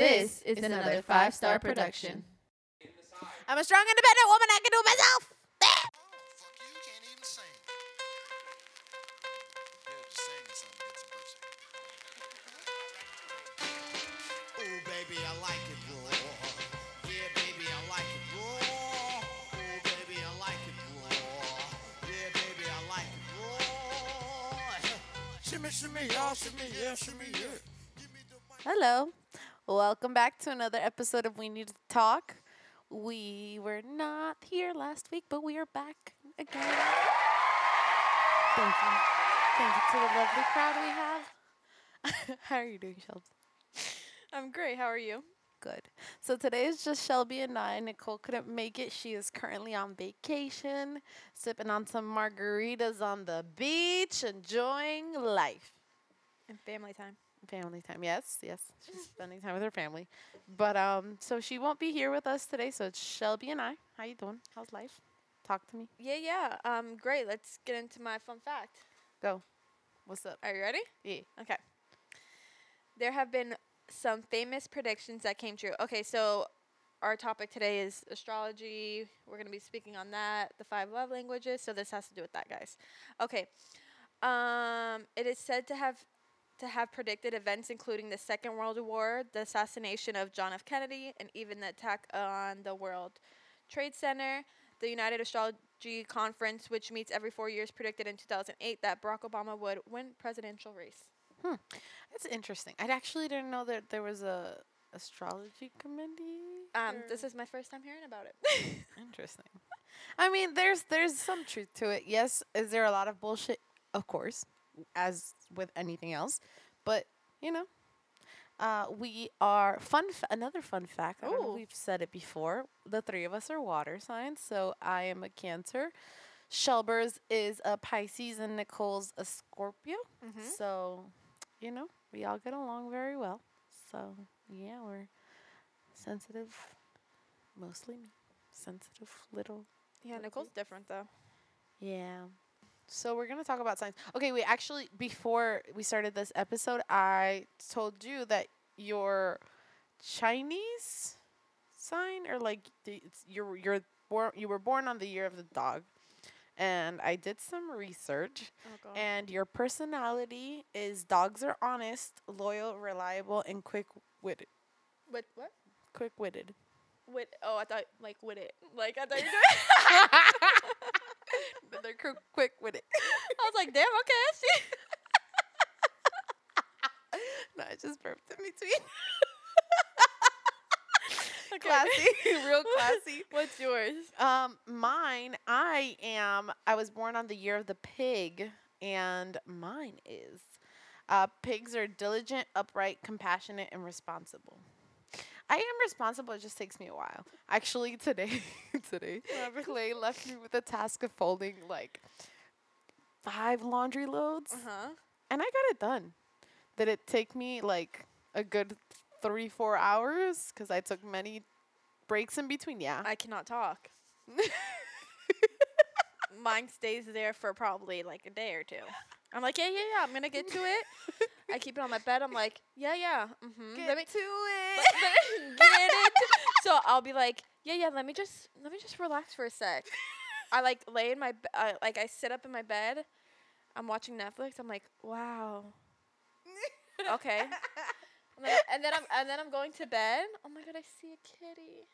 This is another Five Star Production. I'm a strong, independent woman. I can do it myself. Oh, fuck you. You can't even sing. Yeah, just sing something. Get some mercy. Ooh, baby, I like it raw. Yeah, baby, I like it raw. Ooh, baby, I like it raw. Yeah, baby, I like it raw. Shimmy, shimmy, y'all, shimmy, yeah, shimmy, yeah. Hello. Welcome back to another episode of We Need to Talk. We were not here last week, but we are back again. Thank you. Thank you to the lovely crowd we have. How are you doing, Shelby? I'm great. How are you? Good. So today is just Shelby and I. Nicole couldn't make it. She is currently on vacation, sipping on some margaritas on the beach, enjoying life. And family time. Family time, yes. She's spending time with her family. But so she won't be here with us today, so it's Shelby and I. How you doing? How's life? Talk to me. Yeah. Great. Let's get into my fun fact. Go. What's up? Are you ready? Yeah. Okay. There have been some famous predictions that came true. Okay, so our topic today is astrology. We're going to be speaking on that, the five love languages. So this has to do with that, guys. Okay. It is said to have predicted events including the Second World War, the assassination of John F. Kennedy, and even the attack on the World Trade Center. The United Astrology Conference, which meets every 4 years, predicted in 2008 that Barack Obama would win presidential race. That's interesting. I actually didn't know that there was a astrology committee. This is my first time hearing about it. Interesting. I mean, there's some truth to it. Yes, is there a lot of bullshit? Of course. As with anything else, but you know, we are another fun fact. Ooh. I don't know if we've said it before. The three of us are water signs, so I am a Cancer, Shelber's is a Pisces, and Nicole's a Scorpio. Mm-hmm. So, you know, we all get along very well. So yeah, we're sensitive, mostly me. Sensitive little. Yeah, little Nicole's different though. Yeah. So we're going to talk about signs. Okay, we actually, before we started this episode, I told you that your Chinese sign, or like you were born on the year of the dog. And I did some research. Oh, and your personality is dogs are honest, loyal, reliable, and quick-witted. With what? Quick-witted. Oh, I thought, like, witted. Like, I thought you were doing but they're quick with it. I was like, damn, okay. No, I just burped in between. Okay. Classy, real classy. What's yours? Mine, I was born on the year of the pig, and mine is pigs are diligent, upright, compassionate, and responsible. I am responsible. It just takes me a while. Actually, today, Clay left me with the task of folding like 5 laundry loads, and I got it done. Did it take me like a good 3-4 hours? Because I took many breaks in between. Yeah, I cannot talk. Mine stays there for probably like a day or two. I'm like, yeah. I'm gonna get to it. I keep it on my bed. I'm like, yeah. Mm-hmm. Get it. So I'll be like, yeah. Let me just relax for a sec. I like lay in my like I sit up in my bed. I'm watching Netflix. I'm like, wow. Okay. And then I'm going to bed. Oh my god, I see a kitty.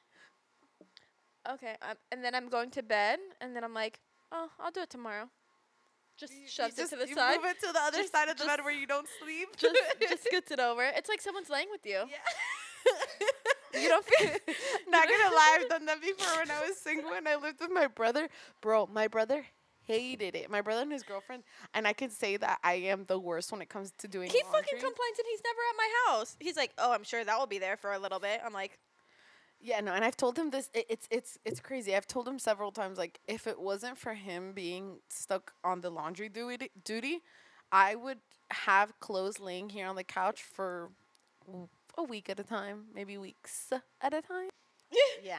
Okay. And then I'm going to bed. And then I'm like, oh, I'll do it tomorrow. Just shoves it to the side. You move it to the other side of the bed where you don't sleep. Just scoots it over. It's like someone's laying with you. Yeah. You don't feel... Not going to lie, I've done that before when I was single and I lived with my brother. Bro, my brother hated it. My brother and his girlfriend. And I can say that I am the worst when it comes to doing laundry. He fucking complains and he's never at my house. He's like, oh, I'm sure that will be there for a little bit. I'm like... Yeah, no, and I've told him this. It's crazy. I've told him several times, like, if it wasn't for him being stuck on the laundry duty, I would have clothes laying here on the couch for a week at a time, maybe weeks at a time. Yeah.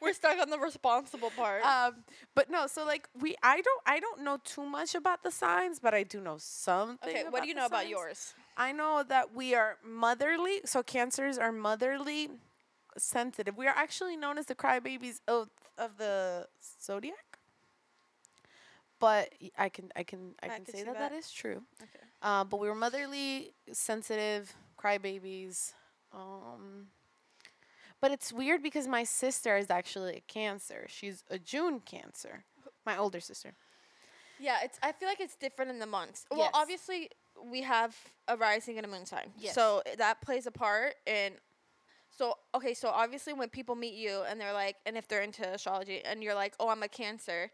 We're stuck on the responsible part. But no, so, like, I don't know too much about the signs, but I do know something. Okay, what do you know about yours? I know that we are motherly. So Cancers are motherly sensitive. We are actually known as the crybabies of the zodiac. But I can say that is true. Okay. But we were motherly, sensitive, crybabies. But it's weird because my sister is actually a Cancer. She's a June Cancer. My older sister. Yeah, it's. I feel like it's different in the months. Well, yes. Obviously we have a rising and a moon sign. Yes. So that plays a part in. So, okay, so obviously when people meet you and they're like, and if they're into astrology and you're like, oh, I'm a Cancer,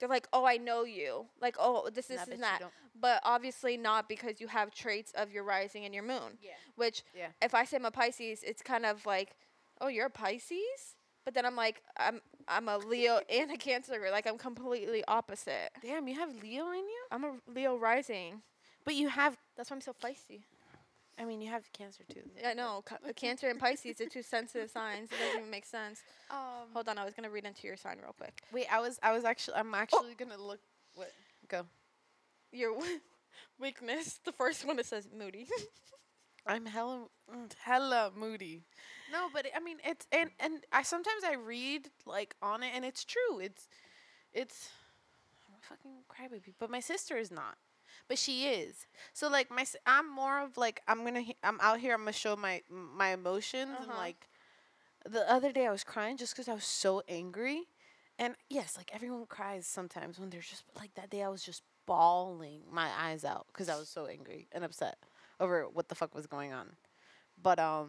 they're like, oh, I know you. Like, oh, this and that. But obviously not because you have traits of your rising and your moon. Yeah. Which, yeah. If I say I'm a Pisces, it's kind of like, oh, you're a Pisces? But then I'm like, I'm a Leo and a Cancer. Like, I'm completely opposite. Damn, you have Leo in you? I'm a Leo rising. But you have, that's why I'm so feisty. I mean, you have Cancer, too. Yeah, no. Cancer and Pisces are two sensitive signs. It doesn't even make sense. Hold on. I was going to read into your sign real quick. Wait, I'm actually going to look. What? Go. Your weakness. The first one, it says moody. I'm hella moody. No, but I mean, it's, and I sometimes I read, like, on it, and it's true. It's, I'm a fucking crybaby. But my sister is not. But she is. So, like, I'm more of, like, I'm out here. I'm going to show my emotions. Uh-huh. And, like, the other day I was crying just because I was so angry. And, yes, like, everyone cries sometimes when they're just, like, that day I was just bawling my eyes out because I was so angry and upset over what the fuck was going on. But, I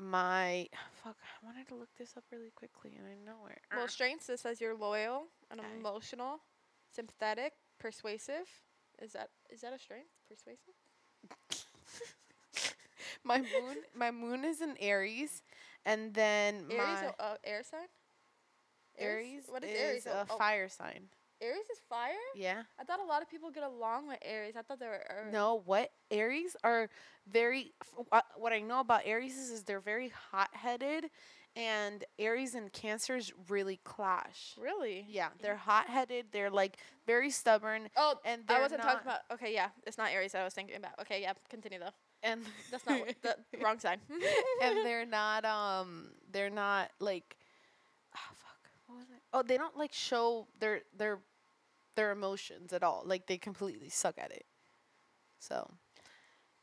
wanted to look this up really quickly, and I know it. Well, strengths, it says you're loyal and emotional, sympathetic, persuasive. Is that a strength? Persuasive? My moon is in Aries, and then Aries air sign. Aries. What is Aries? A fire sign. Aries is fire? Yeah. I thought a lot of people get along with Aries. I thought they were Earth. No, what? Aries are very what I know about Aries is they're very hot-headed, and Aries and Cancers really clash. Really? Yeah. They're hot-headed. They're, like, very stubborn. Oh, and I wasn't talking about... Okay, yeah. It's not Aries I was thinking about. Okay, yeah. Continue, though. And that's not... the wrong sign. And they're not, like... Oh, fuck. What was it? Oh, they don't, like, show their emotions at all. Like, they completely suck at it. So...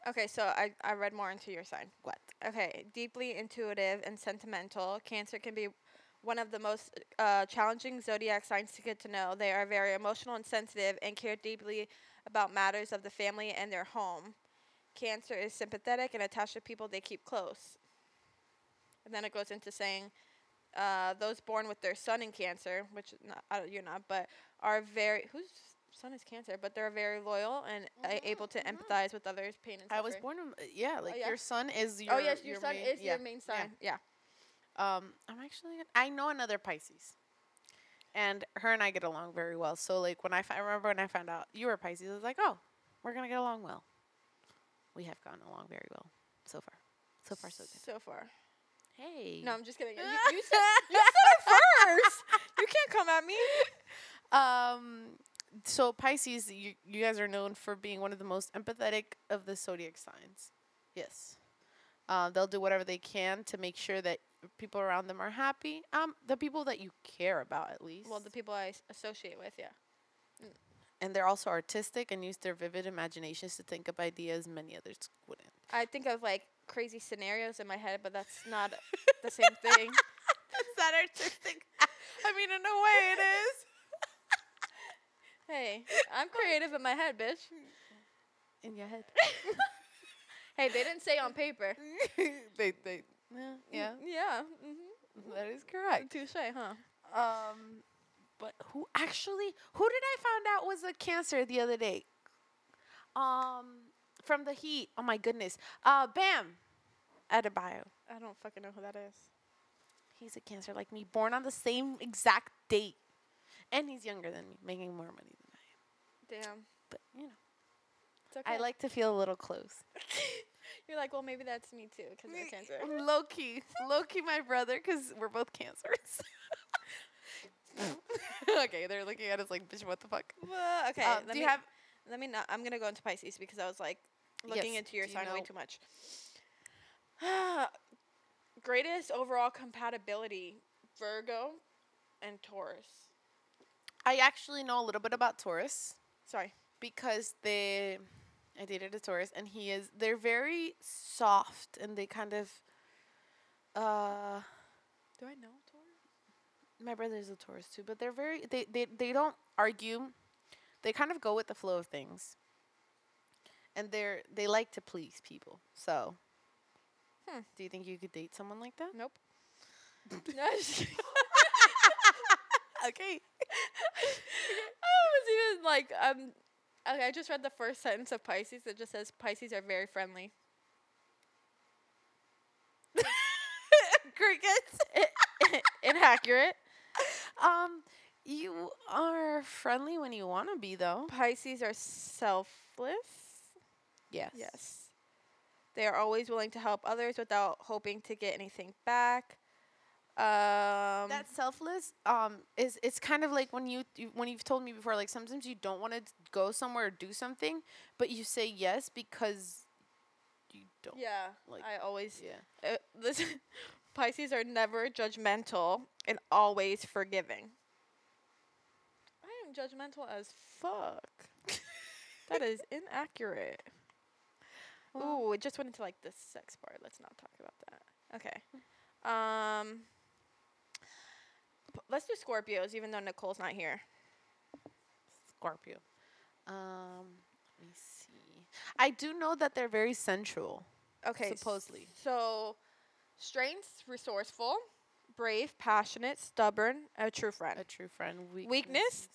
Okay, so I read more into your sign. What? Okay, deeply intuitive and sentimental. Cancer can be one of the most challenging zodiac signs to get to know. They are very emotional and sensitive and care deeply about matters of the family and their home. Cancer is sympathetic and attached to people they keep close. And then it goes into saying those born with their sun in Cancer, which you're not, but are very... Who's... Sun is Cancer, but they're very loyal and able to empathize with others' pain and suffering. I was born with, your sun is your... Oh, yes, your sun is your main sign. Yeah. I know another Pisces, and her and I get along very well. So, like, when I remember when I found out you were Pisces, I was like, oh, we're going to get along well. We have gotten along very well so far. So far, so good. So far. Hey. No, I'm just kidding. You said it first. You can't come at me. So Pisces, you guys are known for being one of the most empathetic of the zodiac signs. Yes. They'll do whatever they can to make sure that people around them are happy. The people that you care about, at least. Well, the people I associate with, yeah. Mm. And they're also artistic and use their vivid imaginations to think up ideas many others wouldn't. I think of, like, crazy scenarios in my head, but that's not the same thing. That's not artistic. I mean, in a way it is. Hey, I'm creative in my head, bitch. In your head. Hey, they didn't say on paper. They. Yeah. Yeah. Mm-hmm. That is correct. Touché, huh? But who did I find out was a Cancer the other day? From the Heat. Oh my goodness. Bam Adebayo. I don't fucking know who that is. He's a Cancer like me, born on the same exact date. And he's younger than me, making more money than I am. Damn. But, you know. It's okay. I like to feel a little close. You're like, well, maybe that's me, too, because I'm Cancer. Low-key. Low-key, my brother, because we're both Cancers. Okay, they're looking at us like, bitch, what the fuck? Okay. Let me not. I'm going to go into Pisces because I was like, looking into your sign way too much. Greatest overall compatibility, Virgo and Taurus. I actually know a little bit about Taurus. Sorry. Because I dated a Taurus, and they're very soft, and they kind of, do I know Taurus? My brother's a Taurus too, but they're very, they don't argue. They kind of go with the flow of things. And they like to please people, so. Do you think you could date someone like that? Nope. No. Okay. I was even like, okay, I just read the first sentence of Pisces. It just says Pisces are very friendly. Crickets. Inaccurate. You are friendly when you want to be, though. Pisces are selfless. Yes. Yes. They are always willing to help others without hoping to get anything back. That selfless it's kind of like when you've told me before, like sometimes you don't want to go somewhere or do something, but you say yes because you don't. Yeah, like I always. Yeah. Pisces are never judgmental and always forgiving. I am judgmental as fuck. That is inaccurate. Ooh, it just went into, like, the sex part. Let's not talk about that. Okay. Let's do Scorpios, even though Nicole's not here. Scorpio. Let me see. I do know that they're very sensual. Okay. Supposedly. So, strengths, resourceful, brave, passionate, stubborn, a true friend. A true friend. Weakness?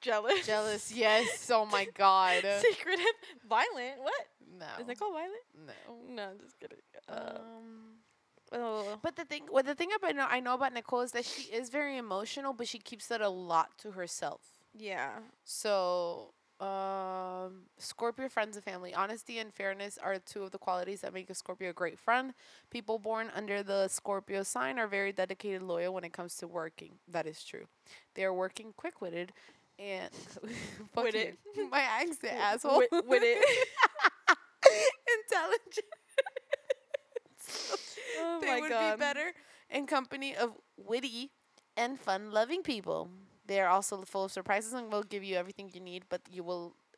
Jealous, yes. Oh, my God. Secretive. Violent. What? No. Is Nicole violent? No. No, I'm just kidding. But the thing about I know about Nicole is that she is very emotional, but she keeps that a lot to herself. Yeah. So, Scorpio friends and family. Honesty and fairness are two of the qualities that make a Scorpio a great friend. People born under the Scorpio sign are very dedicated, loyal when it comes to working. That is true. They are working, quick-witted, and with it. My accent, asshole. With it. Intelligent. Oh, they would be better in company of witty and fun-loving people. They are also full of surprises and will give you everything you need, but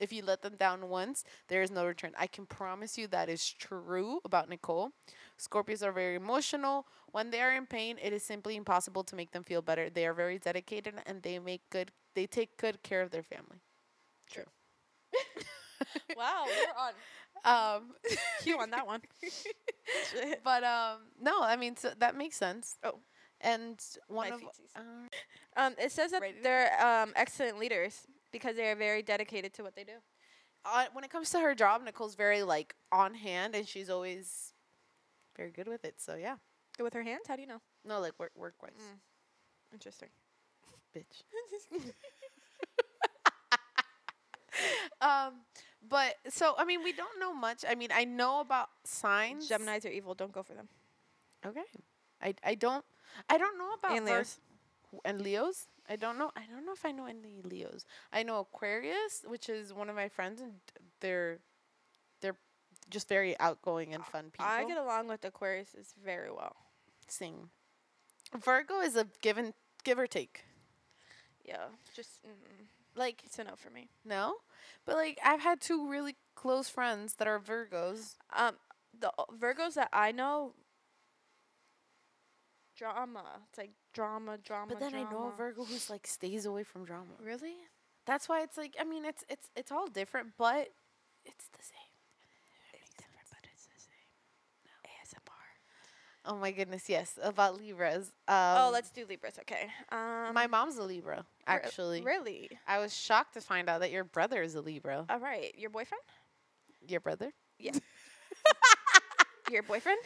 if you let them down once, there is no return. I can promise you that is true about Nicole. Scorpios are very emotional. When they are in pain, it is simply impossible to make them feel better. They are very dedicated, and they take good care of their family. True. Wow, you're on. You on that one. But no, I mean, so that makes sense. Oh, and one of it says that they're excellent leaders because they are very dedicated to what they do. When it comes to her job, Nicole's very like on hand, and she's always very good with it. So yeah, good with her hands. How do you know? No, like work-wise. Mm. Interesting. Bitch. But so I mean we don't know much. I mean I know about signs. Geminis are evil. Don't go for them. Okay. I don't know about and Leos. And Leos. I don't know if I know any Leos. I know Aquarius, which is one of my friends, and they're just very outgoing and fun people. I get along with Aquarius very well. Sing. Virgo is a give or take. Yeah, just. Mm-mm. Like it's a no for me. No, but like I've had two really close friends that are Virgos. The Virgos that I know. Drama. It's like drama. But then drama. I know a Virgo who's like stays away from drama. Really? That's why it's like I mean it's all different, but it's the same. It's different, but it's the same. No. ASMR. Oh my goodness! Yes, about Libras. Oh, let's do Libras. Okay. My mom's a Libra. Actually. Really? I was shocked to find out that your brother is a Libra. All right. Your boyfriend? Your brother? Yeah. Your boyfriend?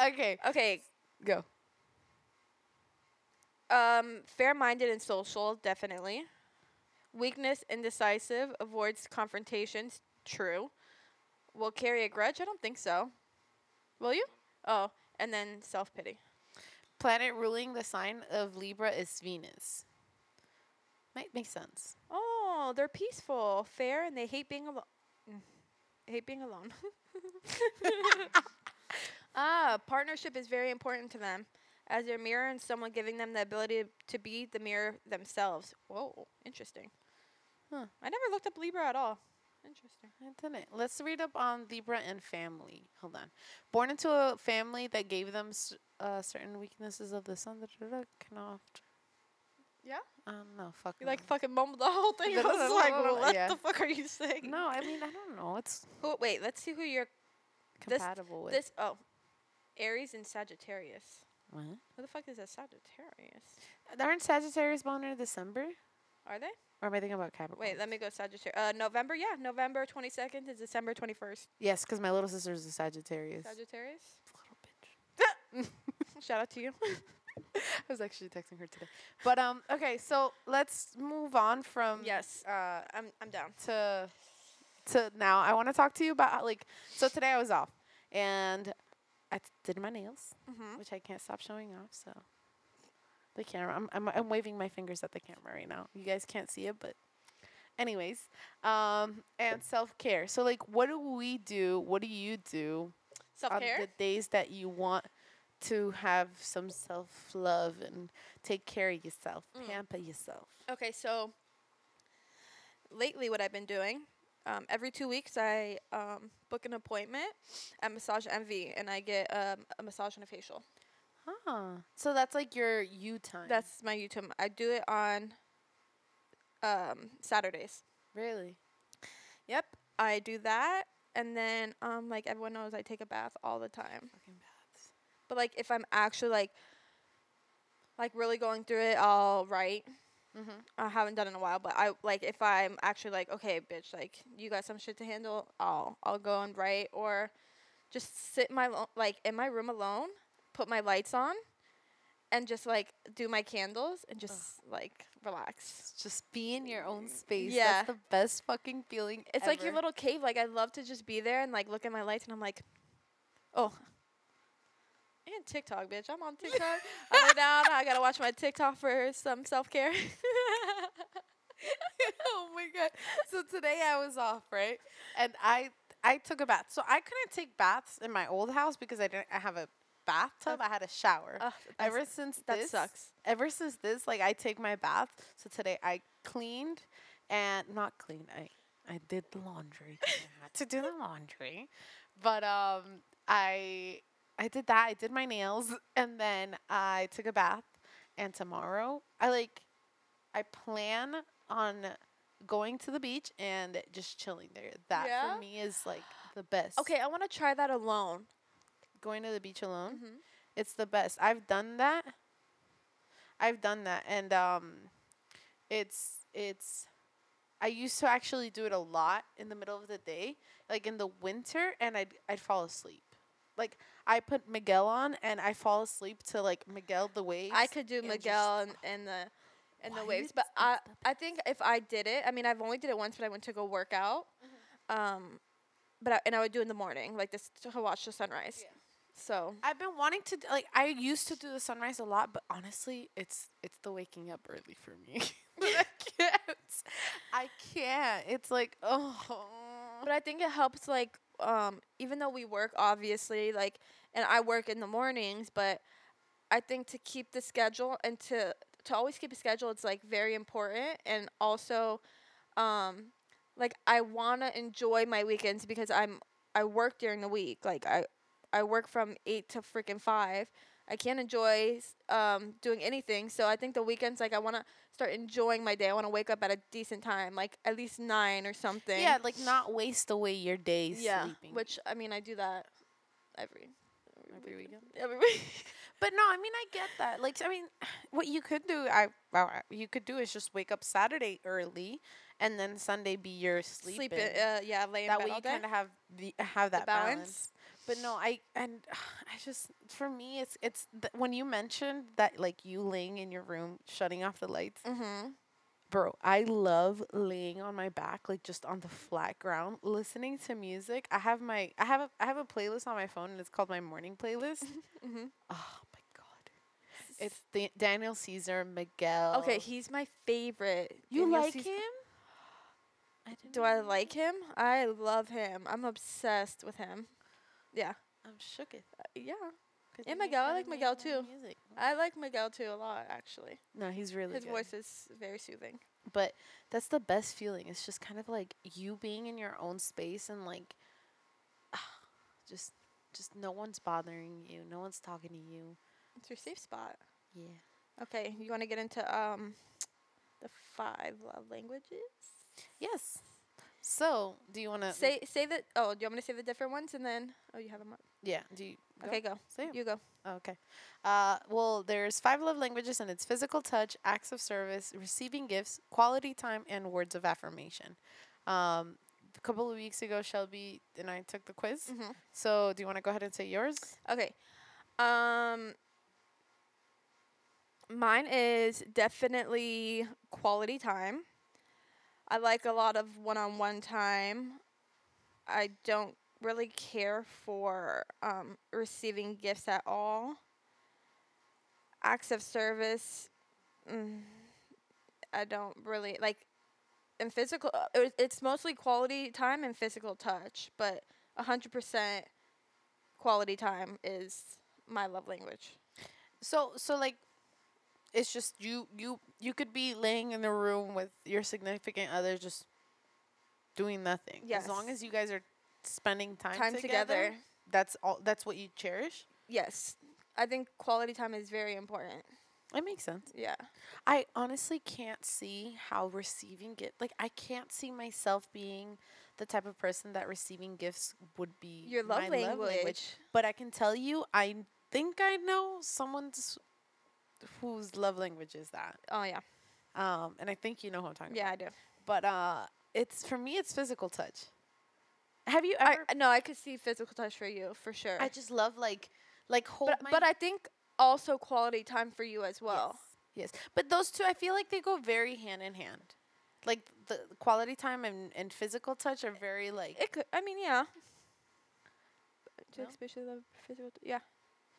Okay. Okay. Go. Fair-minded and social, definitely. Weakness, indecisive, avoids confrontations, true. Will carry a grudge? I don't think so. Will you? Oh, and then self-pity. Planet ruling the sign of Libra is Venus. Might make sense. Oh, they're peaceful, fair, and they hate being alone. hate being alone. Partnership is very important to them, as their mirror and someone giving them the ability to be the mirror themselves. Whoa, interesting. Huh. I never looked up Libra at all. Interesting. I didn't. Let's read up on Libra and family. Hold on. Born into a family that gave them certain weaknesses of the sun. Yeah? No, fuck. You like fucking mumbled the whole thing. I was like, what the fuck are you saying? No, I mean, I don't know. It's wait, let's see who you're compatible with. Oh, Aries and Sagittarius. What? What the fuck is a Sagittarius? Aren't Sagittarius born in December? Are they? Or am I thinking about Capricorn? Wait, let me go Sagittarius. November, yeah. November 22nd to December 21st. Yes, because my little sister's a Sagittarius. Sagittarius? Little bitch. Shout out to you. I was actually texting her today. But, okay, so let's move on from... Yes, I'm down. To now, I want to talk to you about, like... So today I was off, and I did my nails, which I can't stop showing off, so... The camera. I'm waving my fingers at the camera right now. You guys can't see it, but anyways. And self-care. So, like, what do we do? What do you do self-care on the days that you want to have some self-love and take care of yourself, pamper yourself? Okay, so lately what I've been doing, every 2 weeks I book an appointment at Massage Envy, and I get a massage and a facial. Huh. So that's like your you time. That's my you time. I do it on Saturdays. Really? Yep. I do that, and then like everyone knows I take a bath all the time. Fucking baths. But like if I'm actually like really going through it, I'll write. I haven't done it in a while, but I like if I'm actually like, okay, bitch, like you got some shit to handle, I'll go and write or just sit in my in my room alone. Put my lights on and just like do my candles and just like relax. Just be in your own space. Yeah. That's the best fucking feeling. It's like your little cave. Like I love to just be there and like look at my lights and I'm like, oh. And TikTok, bitch. I'm on TikTok. I lay down. I gotta watch my TikTok for some self-care. Oh my God. So today I was off, right? And I took a bath. So I couldn't take baths in my old house because I have a bathtub. I had a shower. Ever since this sucks. Ever since this, like I take my bath. So today I cleaned and not cleaned. I did the laundry. I had to do the laundry, but I did that. I did my nails and then I took a bath. And tomorrow I plan on going to the beach and just chilling there. That for me is like the best. Okay, I want to try that alone. Going to the beach alone, it's the best. I've done that, and it's I used to actually do it a lot in the middle of the day, like in the winter, and I'd fall asleep. Like I put Miguel on, and I fall asleep to like Miguel the waves. I could do and Miguel and the waves, but I think if I did it, I mean I've only did it once, but I went to go work out, but I would do it in the morning, like this to watch the sunrise. Yeah. So I've been wanting to I used to do the sunrise a lot, but honestly, it's the waking up early for me. I can't. It's like But I think it helps. Like even though we work, obviously, like, and I work in the mornings, but I think to keep the schedule and to always keep a schedule, it's like very important, and also, like I wanna enjoy my weekends because I work during the week. Like I work from 8 to freaking 5. I can't enjoy doing anything. So I think the weekends, like I wanna start enjoying my day. I wanna wake up at a decent time, like at least 9 or something. Yeah, like not waste away your days sleeping. Which I mean I do that every weekend. Every week. But no, I mean I get that. Like I mean, what you could do, is just wake up Saturday early, and then Sunday be your sleep. Lay in bed all day. That way you kind of have that balance. But no, I just, for me it's when you mentioned that, like you laying in your room, shutting off the lights. Bro, I love laying on my back, like just on the flat ground, listening to music. I have a playlist on my phone, and it's called my morning playlist. Oh my God, it's the Daniel Caesar, Miguel. Okay, he's my favorite. You Daniel like Caesar. Him? Do I like him? I love him. I'm obsessed with him. Yeah. I'm shook it. Yeah. And Miguel. I like Miguel too. Music. I like Miguel too a lot, actually. No, he's really good. His voice is very soothing. But that's the best feeling. It's just kind of like you being in your own space and like just no one's bothering you. No one's talking to you. It's your safe spot. Yeah. Okay, you want to get into the 5 love languages? Yes. So, do you want to say that? Oh, do you want me to say the different ones and then? Oh, you have them up. Yeah. Do you? Okay, go. Say it. You go. Okay. Well, there's 5 love languages, and it's physical touch, acts of service, receiving gifts, quality time, and words of affirmation. A couple of weeks ago, Shelby and I took the quiz. Mm-hmm. So, do you want to go ahead and say yours? Okay. Mine is definitely quality time. I like a lot of one-on-one time. I don't really care for receiving gifts at all. Acts of service, I don't really like. And physical, it's mostly quality time and physical touch, but 100% quality time is my love language. So like. It's just you could be laying in the room with your significant other just doing nothing. Yes. As long as you guys are spending time together, that's all. That's what you cherish? Yes. I think quality time is very important. It makes sense. Yeah. I honestly can't see how receiving gifts... Like, I can't see myself being the type of person that receiving gifts would be your love language. But I can tell you, I think I know someone's... Whose love language is that? Oh, yeah. And I think you know who I'm talking about. Yeah, I do. But it's for me, it's physical touch. Have you ever... No, I could see physical touch for you, for sure. I just love, like hold my... But I think also quality time for you as well. Yes. But those two, I feel like they go very hand in hand. Like, the quality time and physical touch are very, like... It could... I mean, yeah. Do you especially love physical... Yeah.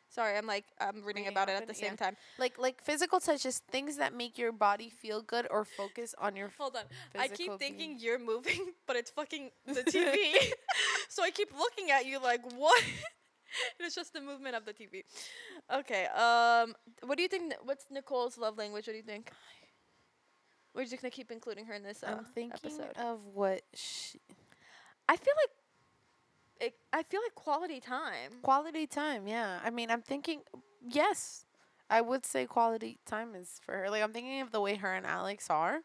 Sorry, I'm like reading about it at the same time. Like physical touch is things that make your body feel good or focus on your. Hold on, I keep thinking you're moving, but it's fucking the TV. So I keep looking at you like what? And it's just the movement of the TV. Okay. What do you think? What's Nicole's love language? What do you think? We're just gonna keep including her in this. I'm thinking episode. Of what she. I feel like. I feel like quality time. Quality time, yeah. I mean, I'm thinking, yes, I would say quality time is for her. Like, I'm thinking of the way her and Alex are.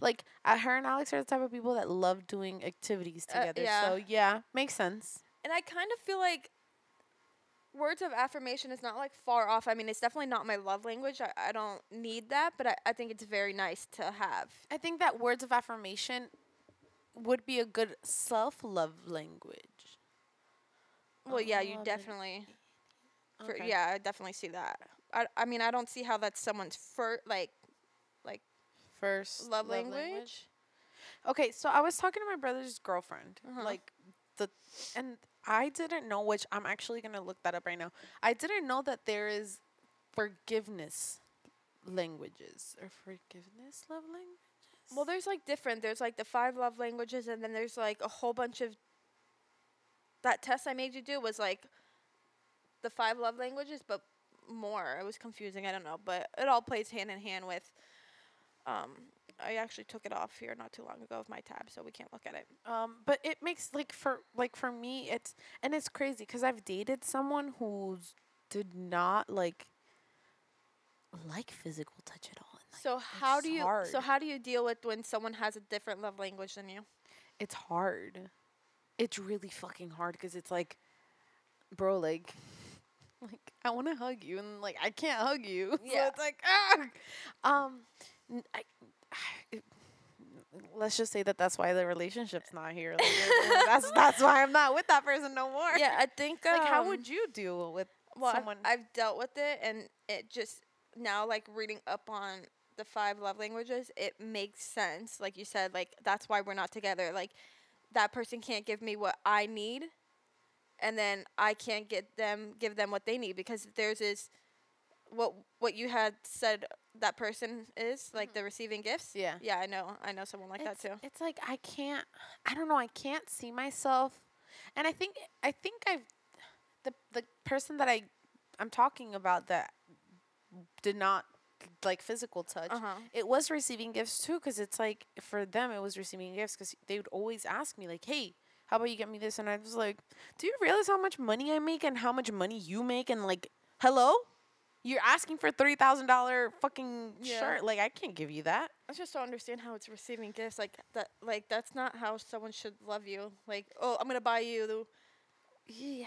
Like, her and Alex are the type of people that love doing activities together. Yeah. So, yeah, makes sense. And I kind of feel like words of affirmation is not, like, far off. I mean, it's definitely not my love language. I don't need that, but I think it's very nice to have. I think that words of affirmation would be a good self-love language. Well, yeah, you definitely. Okay. Yeah, I definitely see that. I mean, I don't see how that's someone's first love language. Okay, so I was talking to my brother's girlfriend, and I didn't know which. I'm actually gonna look that up right now. I didn't know that there is forgiveness languages or forgiveness love languages. Well, there's like different. There's like the 5 love languages, and then there's like a whole bunch of. That test I made you do was, like, the 5 love languages, but more. It was confusing. I don't know. But it all plays hand in hand with I actually took it off here not too long ago of my tab, so we can't look at it. But it makes, for me, it's – and it's crazy because I've dated someone who did not, like physical touch at all. And, so how do you deal with when someone has a different love language than you? It's hard. It's really fucking hard because it's like, bro, like I want to hug you and like I can't hug you. Yeah. So it's like let's just say that's why the relationship's not here. Like, that's why I'm not with that person no more. Yeah, I think like how would you deal with someone? I've dealt with it and it just now like reading up on the 5 love languages, it makes sense. Like you said, like that's why we're not together. Like. That person can't give me what I need, and then I can't give them what they need because theirs is what you had said that person is, like the receiving gifts. Yeah. Yeah, I know someone like that too. It's like I don't know, I can't see myself. And I think the person that I'm talking about that did not like physical touch, it was receiving gifts too, because it's like for them it was receiving gifts, because they would always ask me like, hey, how about you get me this? And I was like, do you realize how much money I make and how much money you make? And like, hello, you're asking for $3,000 fucking shirt. Like, I can't give you that. I just don't understand how it's receiving gifts. Like that. Like that's not how someone should love you. Like, oh, I'm gonna buy you the. Yeah,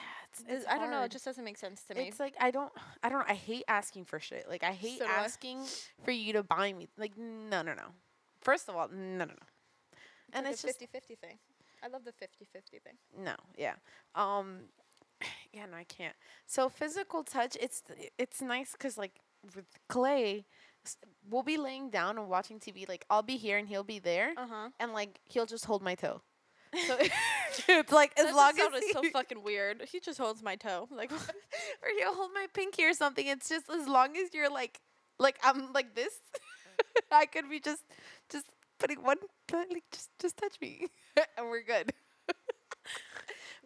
it's I don't know. It just doesn't make sense to me. It's like I don't. I hate asking for shit. Like I hate asking for you to buy me. Like no. First of all, no. It's and like it's a 50-50 thing. I love the 50-50 thing. No, yeah, yeah, no, I can't. So physical touch, it's nice because like with Clay, we'll be laying down and watching TV. Like I'll be here and he'll be there, and like he'll just hold my toe. So it's like as long as it's so fucking weird. He just holds my toe, like, or he'll hold my pinky or something. It's just as long as you're like I'm like this, I could be just putting one, like just touch me, and we're good.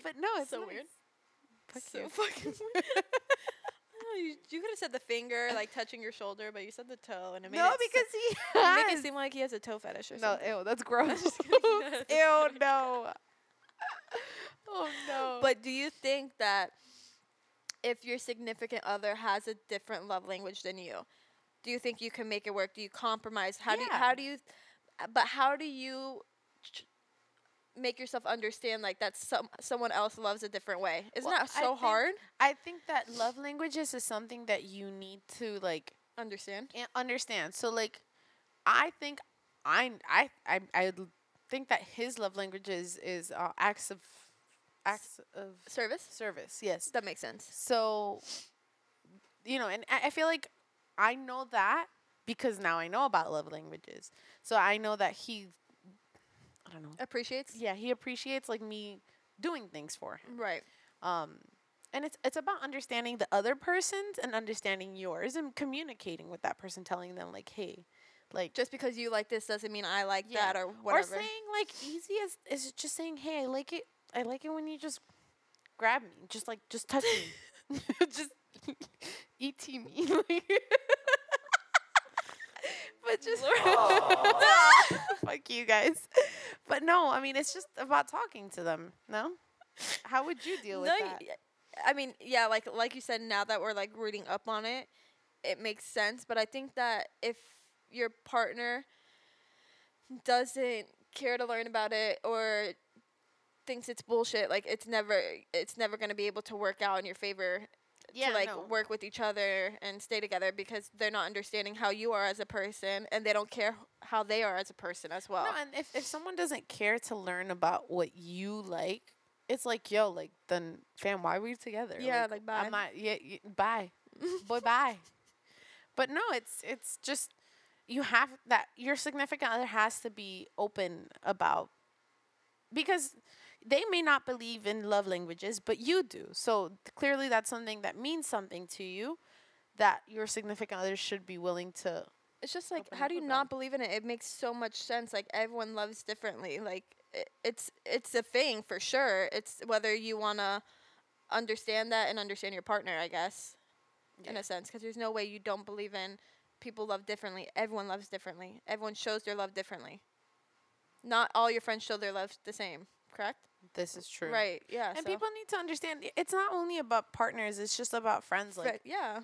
But no, it's so nice. Weird. Fuck so you. Fucking weird. You could have said the finger, like touching your shoulder, but you said the toe, and it made no, it because he has. Make it seem like he has a toe fetish or something. No, ew, that's gross. Ew, no. Oh no. But do you think that if your significant other has a different love language than you, do you think you can make it work? Do you compromise? How do you make yourself understand like that someone else loves a different way? Isn't that so hard? I think that love languages is something that you need to like understand. So like, I think I think that his love languages is acts of service. Service, yes, that makes sense. So, you know, and I feel like I know that because now I know about love languages. So I know that he. I don't know. Appreciates? Yeah, he appreciates like me doing things for him. Right. And it's about understanding the other person's and understanding yours and communicating with that person, telling them like, hey, like just because you like this doesn't mean I like that or whatever. Or saying like easy is just saying, hey, I like it. I like it when you just grab me, just touch me, just ET me. But just fuck you guys. But no, I mean, it's just about talking to them. No? How would you deal with that? I mean, yeah, like you said, now that we're like reading up on it, it makes sense. But I think that if your partner doesn't care to learn about it or thinks it's bullshit, like it's never going to be able to work out in your favor. Yeah, to like work with each other and stay together because they're not understanding how you are as a person and they don't care how they are as a person as well. No, and if someone doesn't care to learn about what you like, it's like, yo, like, then, fam, why are we together? Yeah, like bye. I'm not, bye. Boy, bye. But no, it's just you have that your significant other has to be open about because they may not believe in love languages, but you do. So clearly that's something that means something to you that your significant other should be willing to. It's just like, how do you not believe in it? It makes so much sense. Like everyone loves differently. Like it's a thing for sure. It's whether you want to understand that and understand your partner, I guess, in a sense, because there's no way you don't believe in people love differently. Everyone loves differently. Everyone shows their love differently. Not all your friends show their love the same. Correct? This is true. Right, yeah. And so people need to understand, it's not only about partners, it's just about friends. Like, right, yeah.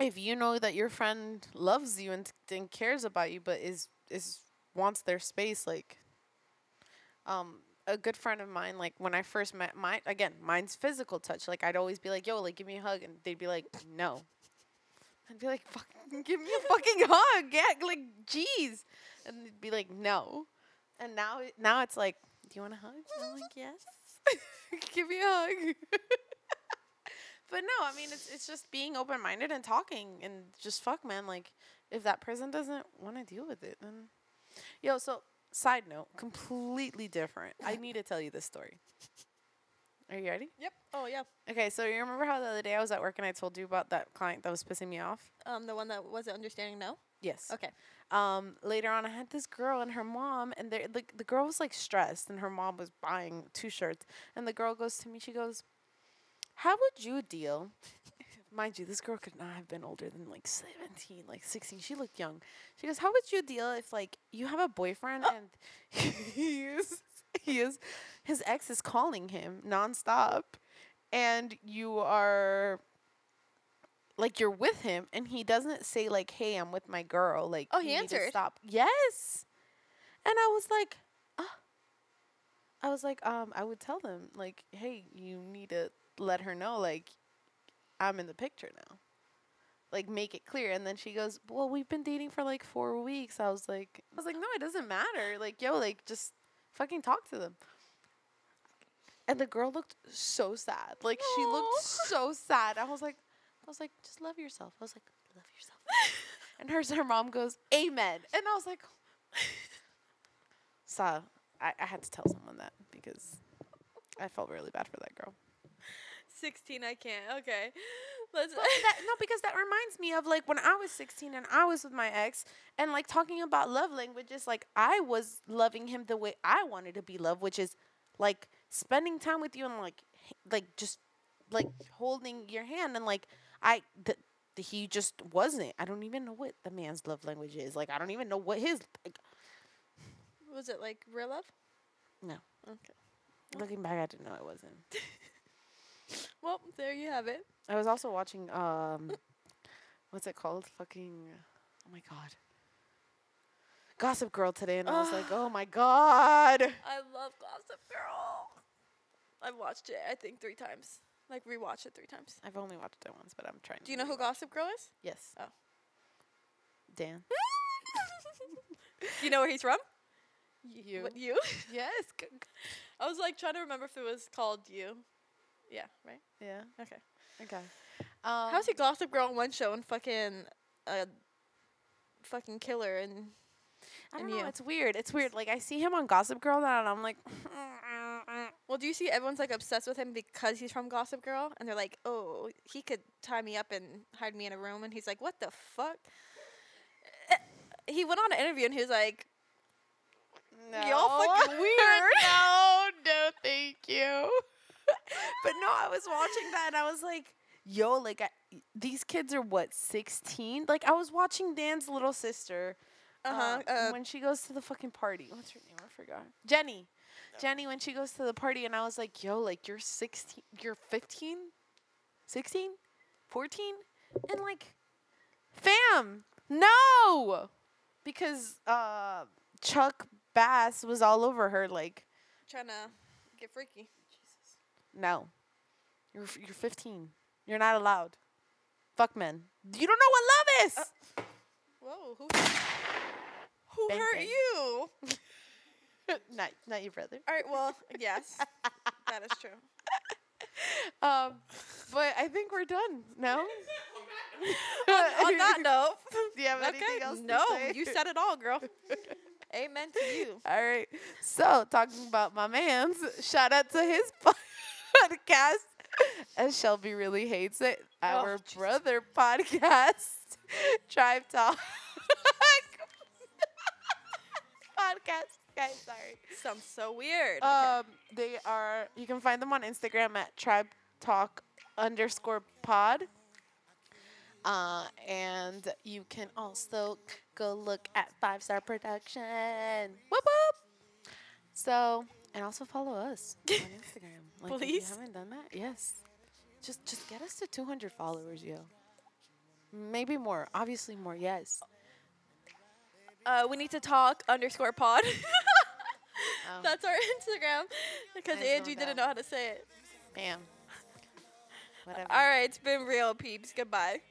If you know that your friend loves you and cares about you, but wants their space, like, a good friend of mine, like, when I first met, mine's physical touch. Like, I'd always be like, yo, like, give me a hug. And they'd be like, no. I'd be like, fucking give me a fucking hug. Yeah, like, geez. And they'd be like, no. And now it's like, do you want a hug? I'm like, yes. Give me a hug. But no, I mean, it's just being open-minded and talking and just fuck, man. Like, if that person doesn't want to deal with it, then. Yo, so, side note, completely different. I need to tell you this story. Are you ready? Yep. Oh, yeah. Okay, so you remember how the other day I was at work and I told you about that client that was pissing me off? The one that wasn't understanding no? Yes. Okay. Later on, I had this girl and her mom, and the girl was, like, stressed, and her mom was buying two shirts. And the girl goes to me, she goes, how would you deal? Mind you, this girl could not have been older than, like, 17, like, 16. She looked young. She goes, how would you deal if, like, you have a boyfriend and his ex is calling him nonstop, and you are, like, you're with him, and he doesn't say, like, hey, I'm with my girl. Like, oh, he answered. Stop. Yes. And I was like, I would tell them, like, hey, you need to let her know, like, I'm in the picture now. Like, make it clear. And then she goes, well, we've been dating for, like, 4 weeks. I was like, no, it doesn't matter. Like, yo, like, just fucking talk to them. And the girl looked so sad. Like, aww. She looked so sad. I was like, just love yourself. I was like, love yourself. And her mom goes, amen. And I was like, so I had to tell someone that because I felt really bad for that girl. 16, I can't. Okay. Because that reminds me of, like, when I was 16 and I was with my ex and, like, talking about love languages, like, I was loving him the way I wanted to be loved, which is, like, spending time with you and, like just, like, holding your hand. And, like, he just wasn't. I don't even know what the man's love language is. Like, I don't even know what his. Like. Was it, like, real love? No. Okay. Looking back, I didn't know it wasn't. Well, there you have it. I was also watching, what's it called? Fucking, oh my God. Gossip Girl today, and I was like, oh my God. I love Gossip Girl. I've watched it, I think, 3 times. Like, rewatched it 3 times. I've only watched it once, but I'm trying to. Do you know who Gossip Girl is? Yes. Oh. Dan. Do you know where he's from? You. What, you? Yes. I was, like, trying to remember if it was called You. Yeah, right? Yeah. Okay. How's he Gossip Girl on one show and fucking fucking killer and I don't know, it's weird. Like, I see him on Gossip Girl now and I'm like well, do you see everyone's, like, obsessed with him because he's from Gossip Girl and they're like, oh, he could tie me up and hide me in a room, and he's like, what the fuck? He went on an interview and he was like, no. Y'all fucking weird. No, thank you. But no, I was watching that and I was like, yo, like, these kids are what, 16? Like, I was watching Dan's little sister when she goes to the fucking party. What's her name? I forgot. Jenny. No. Jenny, when she goes to the party, and I was like, yo, like, you're 16, you're 15, 16, 14? And, like, fam, no! Because Chuck Bass was all over her, like, trying to get freaky. No. You're 15. You're not allowed. Fuck men. You don't know what love is! Whoa. Who bang, hurt bang. You? not your brother. All right, well, yes. That is true. But I think we're done. No? On that note. Do you have anything else to say? No, you said it all, girl. Amen to you. All right. So, talking about my man's, shout out to his podcast, and Shelby really hates it. Our brother podcast, Tribe Talk podcast. Guys, sorry, sounds so weird. Okay. They are. You can find them on Instagram at Tribe Talk_pod. And you can also go look at 5 Star Production. Whoop whoop. So. And also follow us on Instagram. Like, please. If you haven't done that? Yes. Just get us to 200 followers, yo. Maybe more. Obviously more, yes. We need to talk _pod. That's our Instagram. Because Angie didn't know how to say it. Bam. Whatever. All right. It's been real, peeps. Goodbye.